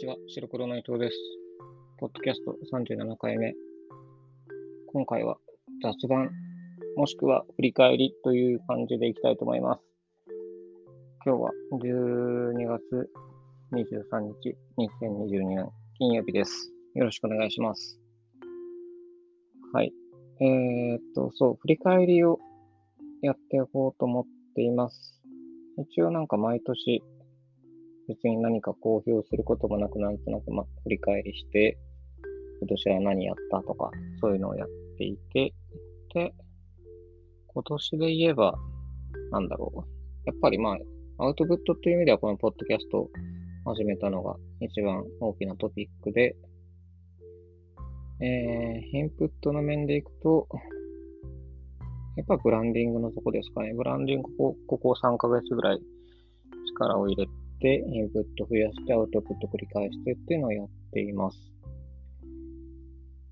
ちは、白黒の伊藤です。ポッドキャスト37回目。今回は雑談、もしくは振り返りという感じでいきたいと思います。今日は12月23日、2022年金曜日です。よろしくお願いします。はい。振り返りをやっていこうと思っています。一応なんか毎年、別に何か公表することもなく、なんとなく振り返りして、今年は何やったとか、そういうのをやっていて、で、今年で言えば、なんだろう。やっぱりアウトプットという意味では、このポッドキャストを始めたのが一番大きなトピックで、インプットの面でいくと、やっぱブランディングのとこですかね。ブランディング、ここ3ヶ月ぐらい力を入れて、インプット増やしてアウトプット繰り返してっていうのをやっています。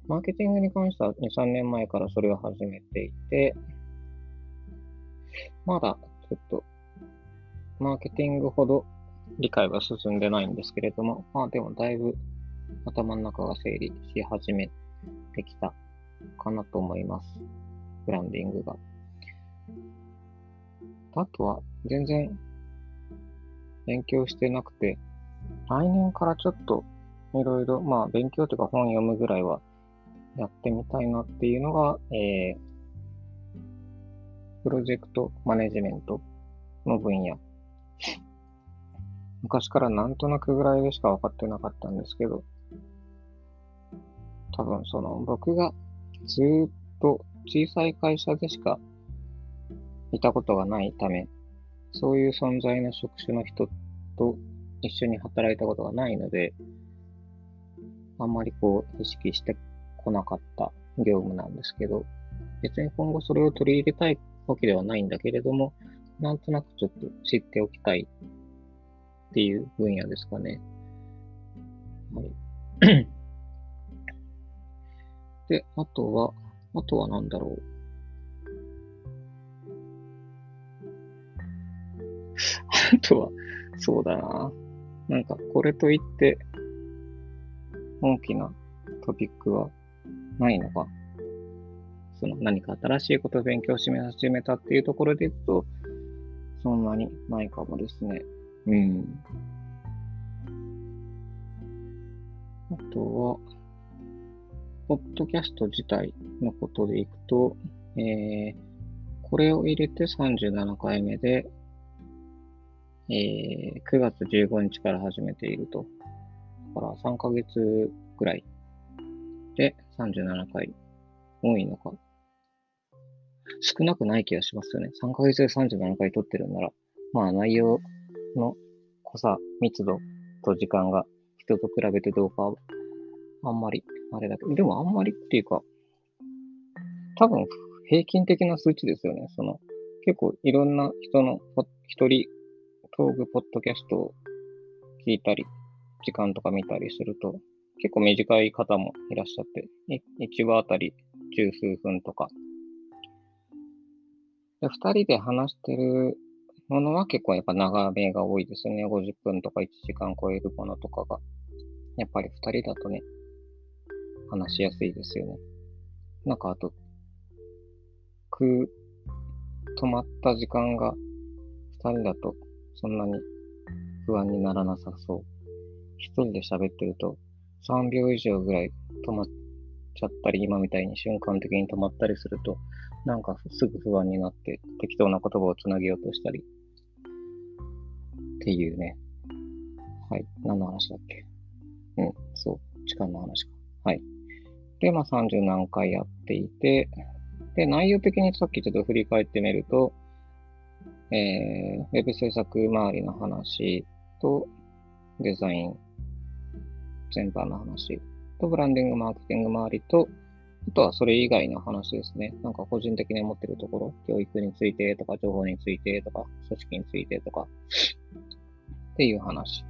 マーケティングに関しては 2,3 年前からそれを始めていて、まだちょっとマーケティングほど理解は進んでないんですけれども、まあでもだいぶ頭の中が整理し始めてきたかなと思います。ブランディングが。あとは全然勉強してなくて、来年からちょっといろいろ、勉強とか本読むぐらいはやってみたいなっていうのが、プロジェクトマネジメントの分野。昔からなんとなくぐらいでしか分かってなかったんですけど、多分僕がずっと小さい会社でしかいたことがないため、そういう存在の職種の人と一緒に働いたことがないので、あんまり意識してこなかった業務なんですけど、別に今後それを取り入れたいわけではないんだけれども、なんとなくちょっと知っておきたいっていう分野ですかね。はい、で、あとはなんだろう。あとは、そうだな。なんか、これといって、大きなトピックはないのか。何か新しいことを勉強し始めたっていうところで言うと、そんなにないかもですね。あとは、ポッドキャスト自体のことでいくと、これを入れて37回目で、9月15日から始めていると。だから3ヶ月くらいで37回。多いのか。少なくない気がしますよね。3ヶ月で37回撮ってるんなら、内容の濃さ、密度と時間が人と比べてどうか、あんまり、あれだけど、でもあんまりっていうか、多分平均的な数値ですよね。結構いろんな人の一人、ポッドキャストを聞いたり、時間とか見たりすると、結構短い方もいらっしゃって、1話あたり十数分とか。2人で話してるものは結構やっぱ長めが多いですよね。50分とか1時間超えるものとかが。やっぱり2人だとね、話しやすいですよね。なんかあと、止まった時間が2人だと、そんなに不安にならなさそう。一人で喋ってると3秒以上ぐらい止まっちゃったり、今みたいに瞬間的に止まったりすると、なんかすぐ不安になって適当な言葉をつなげようとしたり。っていうね。はい。何の話だっけ？時間の話か。はい。で、30何回やっていて、で、内容的にさっきちょっと振り返ってみると、ウェブ制作周りの話と、デザイン全般の話と、ブランディング、マーケティング周りと、あとはそれ以外の話ですね。なんか個人的に思ってるところ、教育についてとか、情報についてとか、組織についてとか、っていう話。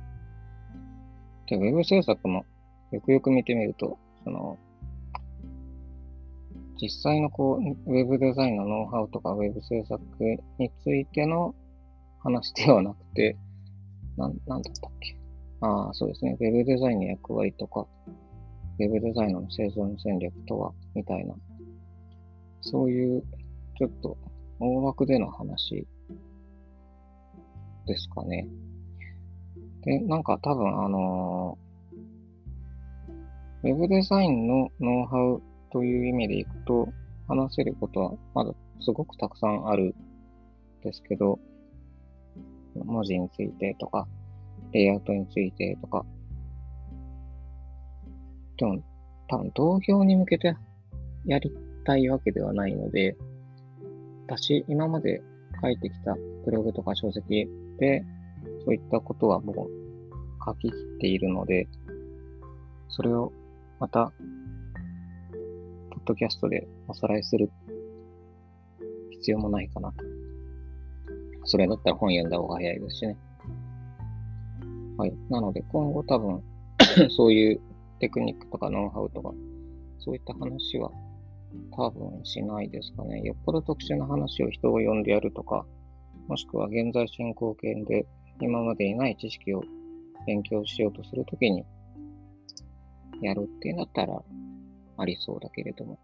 で、ウェブ制作もよくよく見てみると、実際のウェブデザインのノウハウとかウェブ制作についての話ではなくて、なんだったっけ？ああ、そうですね。ウェブデザインの役割とか、ウェブデザイナーの生存戦略とは、みたいな、そういう、ちょっと、大枠での話ですかね。で、なんか多分、ウェブデザインのノウハウという意味でいくと、話せることはまだすごくたくさんあるんですけど、文字についてとか、レイアウトについてとか、でも多分同業に向けてやりたいわけではないので、私今まで書いてきたブログとか書籍でそういったことはもう書き切っているので、それをまたポッドキャストでおさらいする必要もないかなと。それだったら本読んだ方が早いですしね。はい。なので今後多分そういうテクニックとかノウハウとかそういった話は多分しないですかね。よっぽど特殊な話を人を呼んでやるとか、もしくは現在進行形で今までいない知識を勉強しようとするときにやるってなったらありそうだけれども。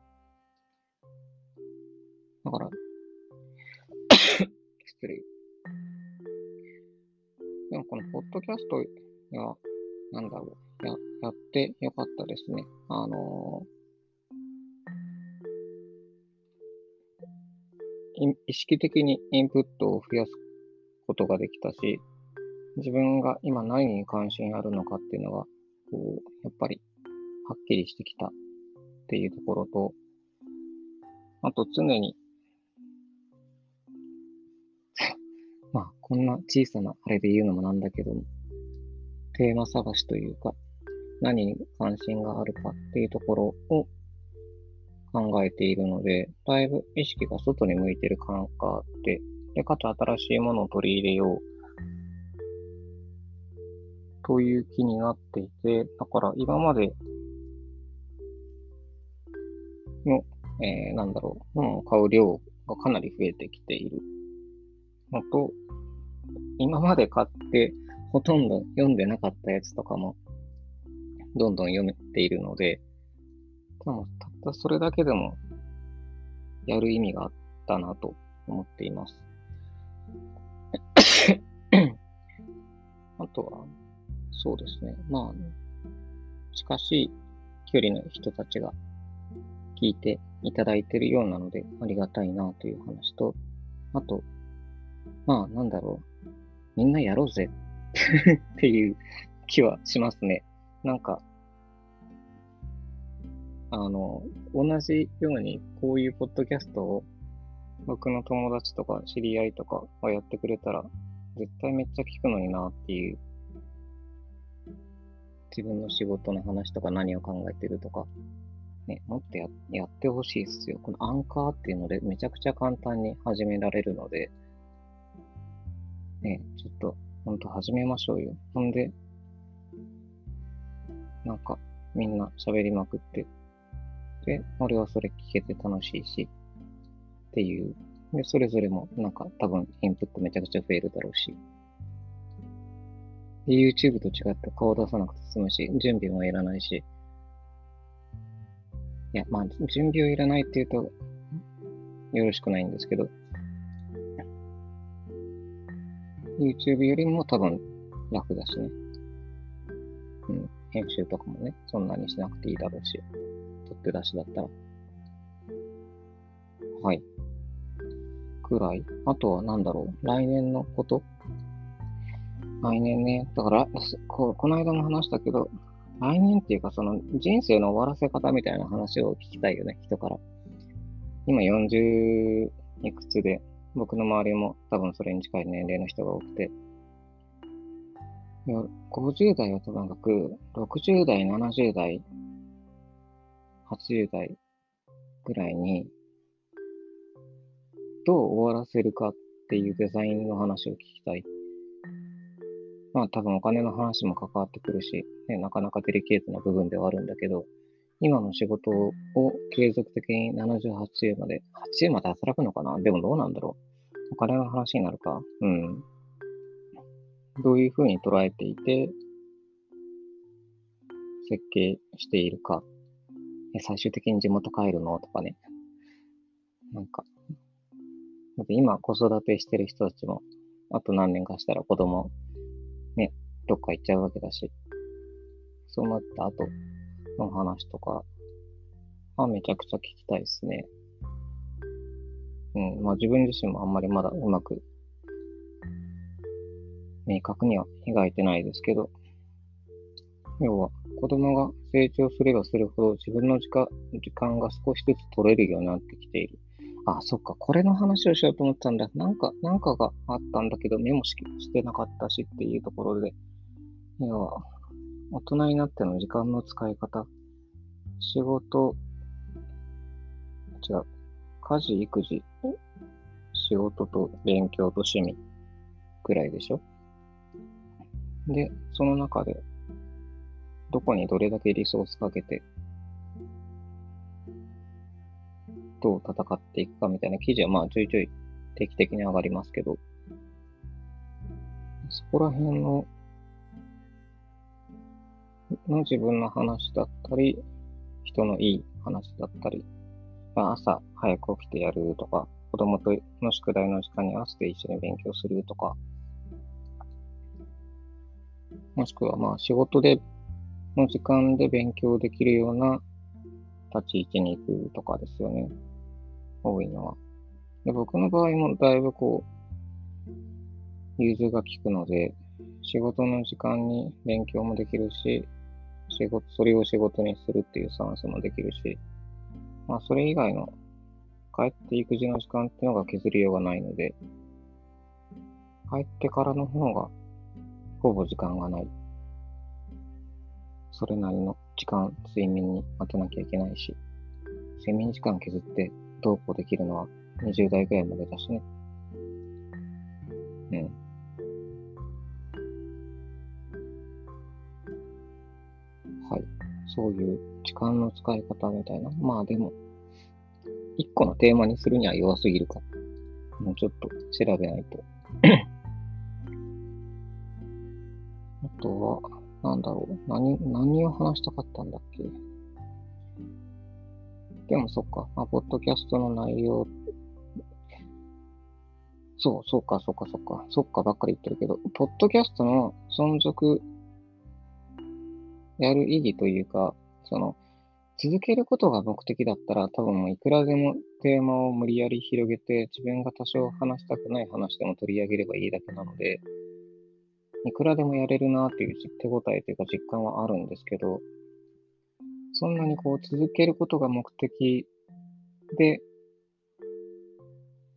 だから、失礼。でもこのポッドキャストや、なんだろう、やってよかったですね。意識的にインプットを増やすことができたし、自分が今何に関心あるのかっていうのが、こう、やっぱりはっきりしてきたっていうところと、あと常に、まあ、こんな小さなあれで言うのもなんだけども、テーマ探しというか、何に関心があるかっていうところを考えているので、だいぶ意識が外に向いてる感があって、で、かつ新しいものを取り入れようという気になっていて、だから今までの、本を買う量がかなり増えてきているのと、今まで買ってほとんど読んでなかったやつとかもどんどん読めているので、でもたったそれだけでもやる意味があったなと思っています。あとは、そうですね。まあ、近しい距離の人たちが聞いていただいているようなのでありがたいなという話と、あと、まあ、なんだろう。みんなやろうぜっていう気はしますね。なんか、同じようにこういうポッドキャストを僕の友達とか知り合いとかがやってくれたら絶対めっちゃ聞くのになっていう、自分の仕事の話とか何を考えてるとかね、もっと やってほしいですよ。このアンカーっていうのでめちゃくちゃ簡単に始められるのでね、ちょっとほんと始めましょうよ。ほんでなんかみんな喋りまくってで、俺はそれ聞けて楽しいし、っていう。で、それぞれも、なんか、多分、インプットめちゃくちゃ増えるだろうし。で、YouTube と違って顔出さなくて済むし、準備もいらないし。いや、まあ、準備をいらないっていうと、よろしくないんですけど、YouTube よりも多分、楽だしね。うん。編集とかもね、そんなにしなくていいだろうし。取って出しだったら。はい。くらい。あとはなんだろう。来年のこと。来年ね。だから、この間も話したけど、来年っていうかその人生の終わらせ方みたいな話を聞きたいよね、人から。今40いくつで、僕の周りも多分それに近い年齢の人が多くて。いや、50代はともかく、60代、70代、80代ぐらいにどう終わらせるかっていうデザインの話を聞きたい。まあ多分お金の話も関わってくるし、ね、なかなかデリケートな部分ではあるんだけど、今の仕事を継続的に80まで働くのかな。でもどうなんだろう。お金の話になるか。うん。どういうふうに捉えていて、設計しているか、最終的に地元帰るのとかね。なんか、今子育てしてる人たちも、あと何年かしたら子供、ね、どっか行っちゃうわけだし、そうなった後の話とか、めちゃくちゃ聞きたいですね。うん、まあ自分自身もあんまりまだうまく、明確には描いてないですけど、要は子供が成長すればするほど自分の時間が少しずつ取れるようになってきている。あ、そっか、これの話をしようと思ったんだ。なんかがあったんだけどメモしてなかったしっていうところで、要は大人になっての時間の使い方、仕事、家事、育児、仕事と勉強と趣味くらいでしょ。で、その中でどこにどれだけリソースかけてどう戦っていくかみたいな記事はまあちょいちょい定期的に上がりますけど、そこら辺の自分の話だったり、人のいい話だったり、朝早く起きてやるとか、子供との宿題の時間に合わせて一緒に勉強するとか、もしくはまあ仕事での時間で勉強できるような立ち位置に行くとかですよね、多いのは。で、僕の場合もだいぶ融通が利くので、仕事の時間に勉強もできるし、それを仕事にするっていうスタンスもできるし、まあそれ以外の帰って育児の時間っていうのが削りようがないので、帰ってからの方がほぼ時間がない。それなりの時間、睡眠に当てなきゃいけないし、睡眠時間削ってどうこうできるのは20代ぐらいまでだしね。うん。はい。そういう時間の使い方みたいな。まあでも、一個のテーマにするには弱すぎるか。もうちょっと調べないと。あとは、なんだろう。何を話したかったんだっけ。でもそっか。ポッドキャストの内容。そっかばっかり言ってるけど、ポッドキャストの存続やる意義というか、続けることが目的だったら、多分もういくらでもテーマを無理やり広げて、自分が多少話したくない話でも取り上げればいいだけなので、いくらでもやれるなという手応えというか実感はあるんですけど、そんなに続けることが目的で、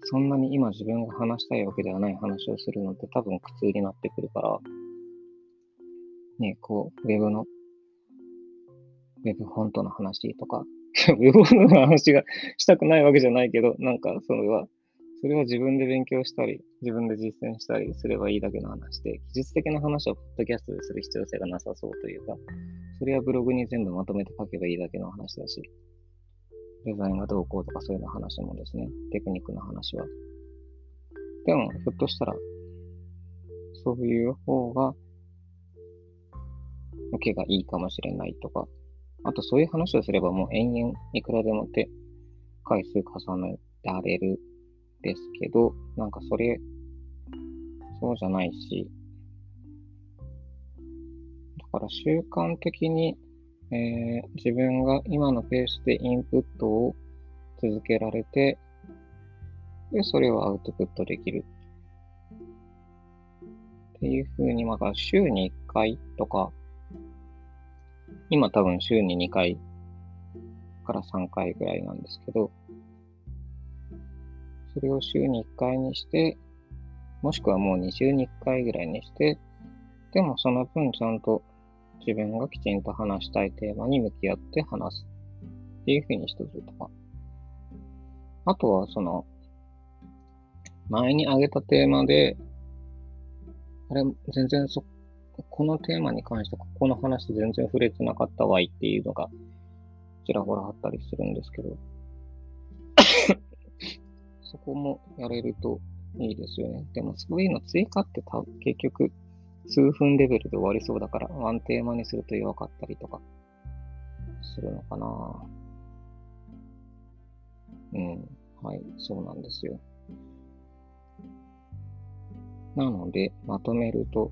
そんなに今自分が話したいわけではない話をするのって多分苦痛になってくるから、ね、ウェブフォントの話とか、ウェブフォントの話がしたくないわけじゃないけど、なんかそれは自分で勉強したり、自分で実践したりすればいいだけの話で、技術的な話はポッドキャストでする必要性がなさそうというか、それはブログに全部まとめて書けばいいだけの話だし、デザインがどうこうとかそういうの話もですね、テクニックの話は。でも、ひょっとしたら、そういう方が、受けがいいかもしれないとか、あとそういう話をすればもう延々いくらでもって回数重ねられるですけど、なんかそうじゃないし、だから習慣的に、自分が今のペースでインプットを続けられて、で、それをアウトプットできる。っていう風に、まあ週に1回とか、今多分週に2回から3回ぐらいなんですけど、それを週に1回にして、もしくはもう2週に1回ぐらいにして、でもその分ちゃんと自分がきちんと話したいテーマに向き合って話すっていうふうにしとくとか。あとは前に挙げたテーマで、全然このテーマに関してここの話全然触れてなかったわいっていうのがちらほらあったりするんですけどそこもやれるといいですよね。でもそういうの追加って結局数分レベルで終わりそうだから、ワンテーマにすると弱かったりとかするのかな。はい、そうなんですよ。なので、まとめると、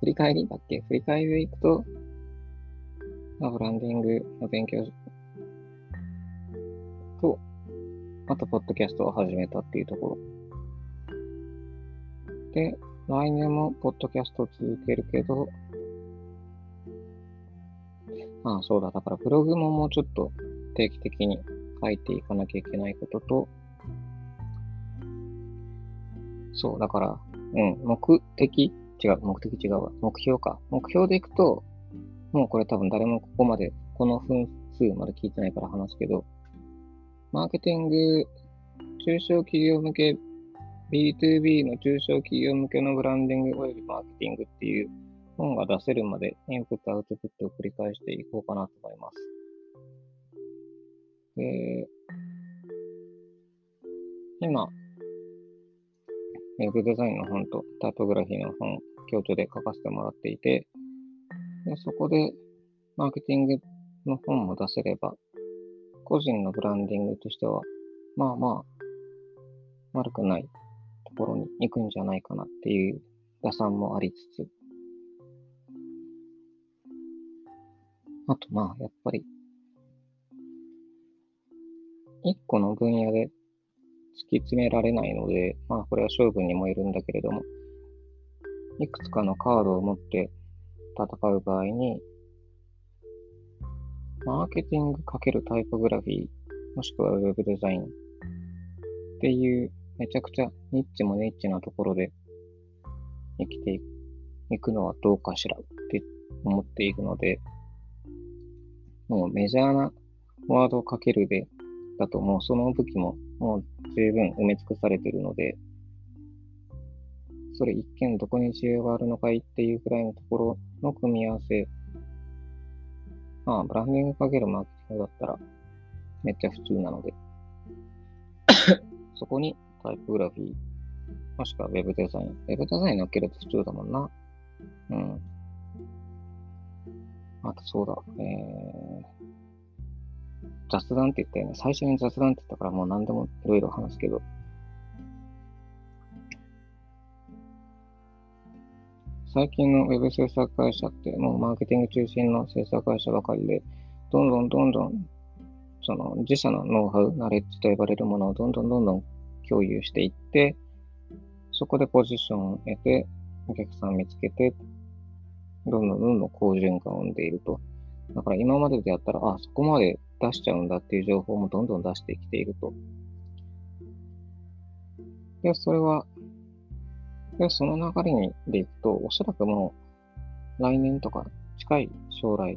振り返りでいくと、ブランディングの勉強と、あと、ポッドキャストを始めたっていうところ。で、来年もポッドキャストを続けるけど、だからブログももうちょっと定期的に書いていかなきゃいけないことと、目標か。目標でいくと、もうこれ多分誰もこの分数まで聞いてないから話すけど、マーケティング、中小企業向け、B2B の中小企業向けのブランディングおよびマーケティングっていう本が出せるまでインプットアウトプットを繰り返していこうかなと思います。今、ウェブデザインの本とタイポグラフィーの本、共著で書かせてもらっていて、でそこでマーケティングの本も出せれば、個人のブランディングとしては、悪くないところに行くんじゃないかなっていう打算もありつつ、あとやっぱり、一個の分野で突き詰められないので、これは勝負にもいるんだけれども、いくつかのカードを持って戦う場合に、マーケティング×タイポグラフィー、もしくはウェブデザインっていう、めちゃくちゃニッチもニッチなところで生きていくのはどうかしらって思っているので、もうメジャーなワード×でだともうその武器ももう十分埋め尽くされているので、それ一見どこに需要があるのかいっていうくらいのところの組み合わせ、ブランディングかけるマーケティングだったらめっちゃ普通なのでそこにタイプグラフィー、もしくはウェブデザイン、乗っけると普通だもんな。あと雑談って言ったよね。最初に雑談って言ったからもう何でもいろいろ話すけど、最近のウェブ制作会社ってもうマーケティング中心の制作会社ばかりで、どんどんその自社のノウハウ、ナレッジと呼ばれるものをどんどん共有していって、そこでポジションを得てお客さん見つけて、どんどん好循環を生んでいると。だから今まででやったら、そこまで出しちゃうんだっていう情報もどんどん出してきていると。で、その流れでいくと、おそらくもう来年とか近い将来、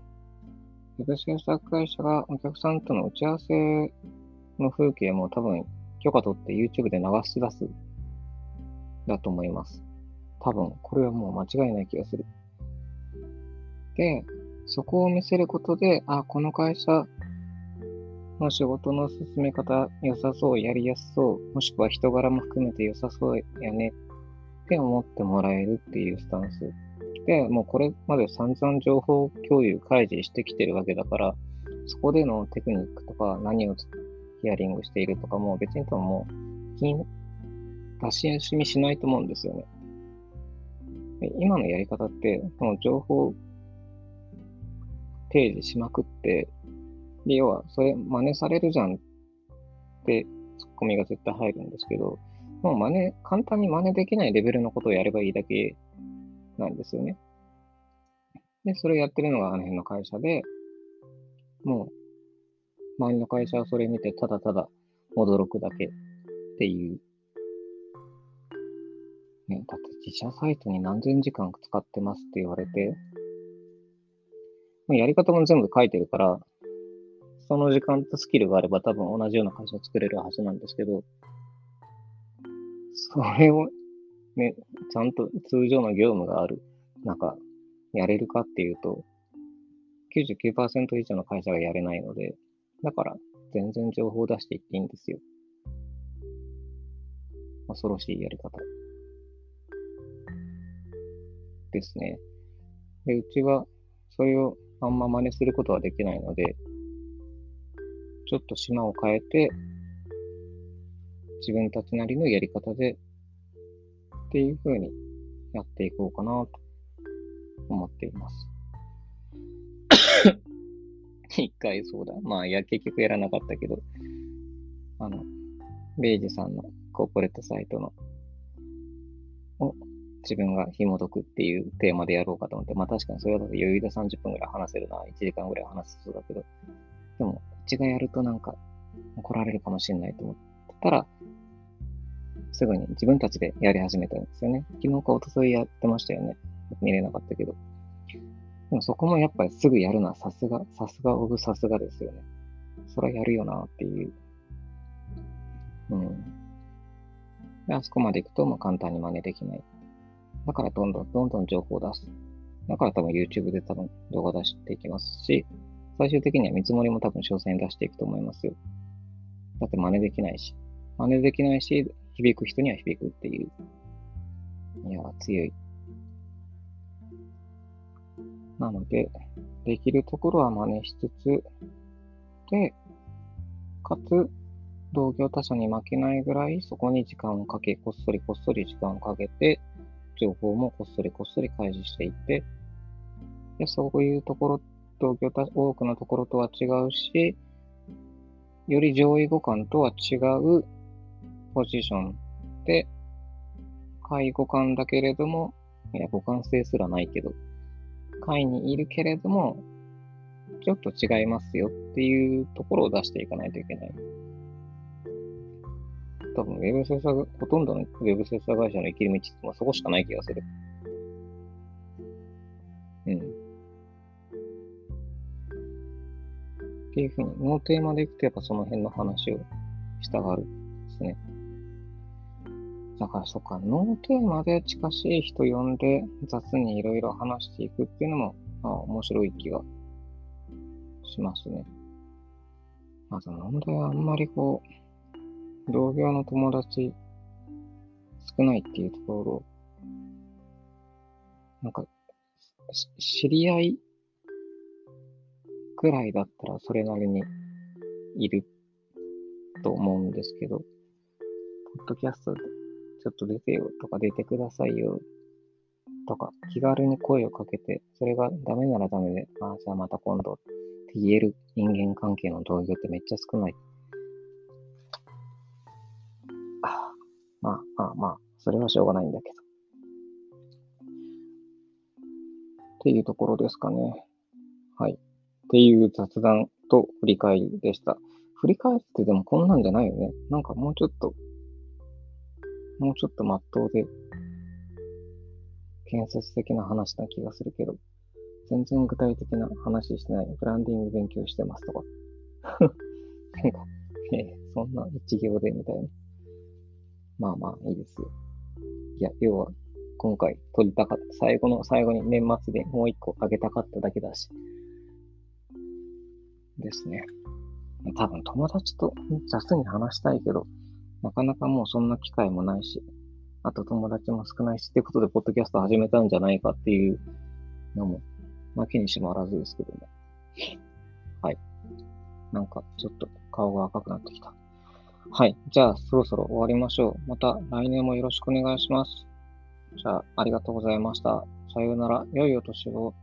ウェブ制作会社がお客さんとの打ち合わせの風景も多分許可取って YouTube で流し出すだと思います。多分これはもう間違いない気がする。で、そこを見せることで、この会社の仕事の進め方良さそう、やりやすそう、もしくは人柄も含めて良さそうやねって思ってもらえるっていうスタンス。で、もうこれまで散々情報共有開示してきてるわけだから、そこでのテクニックとか何をヒアリングしているとかも別にもう出し惜しみしないと思うんですよね。で、今のやり方って、もう情報提示しまくって、で、要はそれ真似されるじゃんってツッコミが絶対入るんですけど、もう簡単に真似できないレベルのことをやればいいだけなんですよね。で、それをやってるのがあの辺の会社で、もう周りの会社はそれ見てただただ驚くだけっていう。ね、だって自社サイトに何千時間使ってますって言われて、やり方も全部書いてるから、その時間とスキルがあれば多分同じような会社を作れるはずなんですけど、それをね、ちゃんと通常の業務がある中、やれるかっていうと、99% 以上の会社がやれないので、だから全然情報を出していっていいんですよ。恐ろしいやり方ですね。で、うちは、それをあんま真似することはできないので、ちょっと島を変えて自分たちなりのやり方でっていう風にやっていこうかなと思っています一回そうだ、まあいや結局やらなかったけど、ベイジさんのコーポレートサイトのを自分が紐解くっていうテーマでやろうかと思って、まあ確かにそれは余裕で30分ぐらい話せるな、1時間ぐらい話せそうだけど、でもこっちがやるとなんか怒られるかもしれないと思ってたら、すぐに自分たちでやり始めたんですよね。昨日かおとといやってましたよね。見れなかったけど。でもそこもやっぱりすぐやるのはさすがですよね。それはやるよなっていう。で、あそこまで行くともう簡単に真似できない。だからどんどん情報を出す。だから多分 YouTube で多分動画出していきますし、最終的には見積もりも多分詳細に出していくと思いますよ。だって真似できないし、響く人には響くっていう。いや、強い。なので、できるところは真似しつつ、で、かつ、同業他社に負けないぐらい、そこに時間をかけ、こっそり時間をかけて、情報もこっそり開示していって、で、そういうところ、多くのところとは違うし、より上位互換とは違うポジションで、下位互換だけれども、いや、互換性すらないけど、会にいるけれどもちょっと違いますよっていうところを出していかないといけない。多分ほとんどのウェブ制作会社の生きる道ってもそこしかない気がする。っていうふうに、このテーマでいくとやっぱその辺の話をしたがるんですね。だからそっか、ノーテーマで近しい人呼んで雑にいろいろ話していくっていうのも、まあ、面白い気がしますね。あと問題はあんまり同業の友達少ないっていうところ、なんか知り合いくらいだったらそれなりにいると思うんですけど、ポッドキャストでちょっと出てよとか出てくださいよとか気軽に声をかけて、それがダメならダメで、ああじゃあまた今度って言える人間関係の同業ってめっちゃ少ない。まあそれはしょうがないんだけどっていうところですかね。はい、っていう雑談と振り返りでした。振り返りってでもこんなんじゃないよね。なんかもうちょっと真っ当で建設的な話な気がするけど、全然具体的な話してない。ブランディング勉強してますとかなんか、そんな一行でみたいな。まあいいですよ。いや、要は今回撮りたかった、最後に年末でもう一個あげたかっただけだしですね。多分友達と雑に話したいけど、なかなかもうそんな機会もないし、あと友達も少ないしってことでポッドキャスト始めたんじゃないかっていうのも負けにしもあらずですけどね。はい。なんかちょっと顔が赤くなってきた。はい。じゃあそろそろ終わりましょう。また来年もよろしくお願いします。じゃあありがとうございました。さようなら。良いお年を。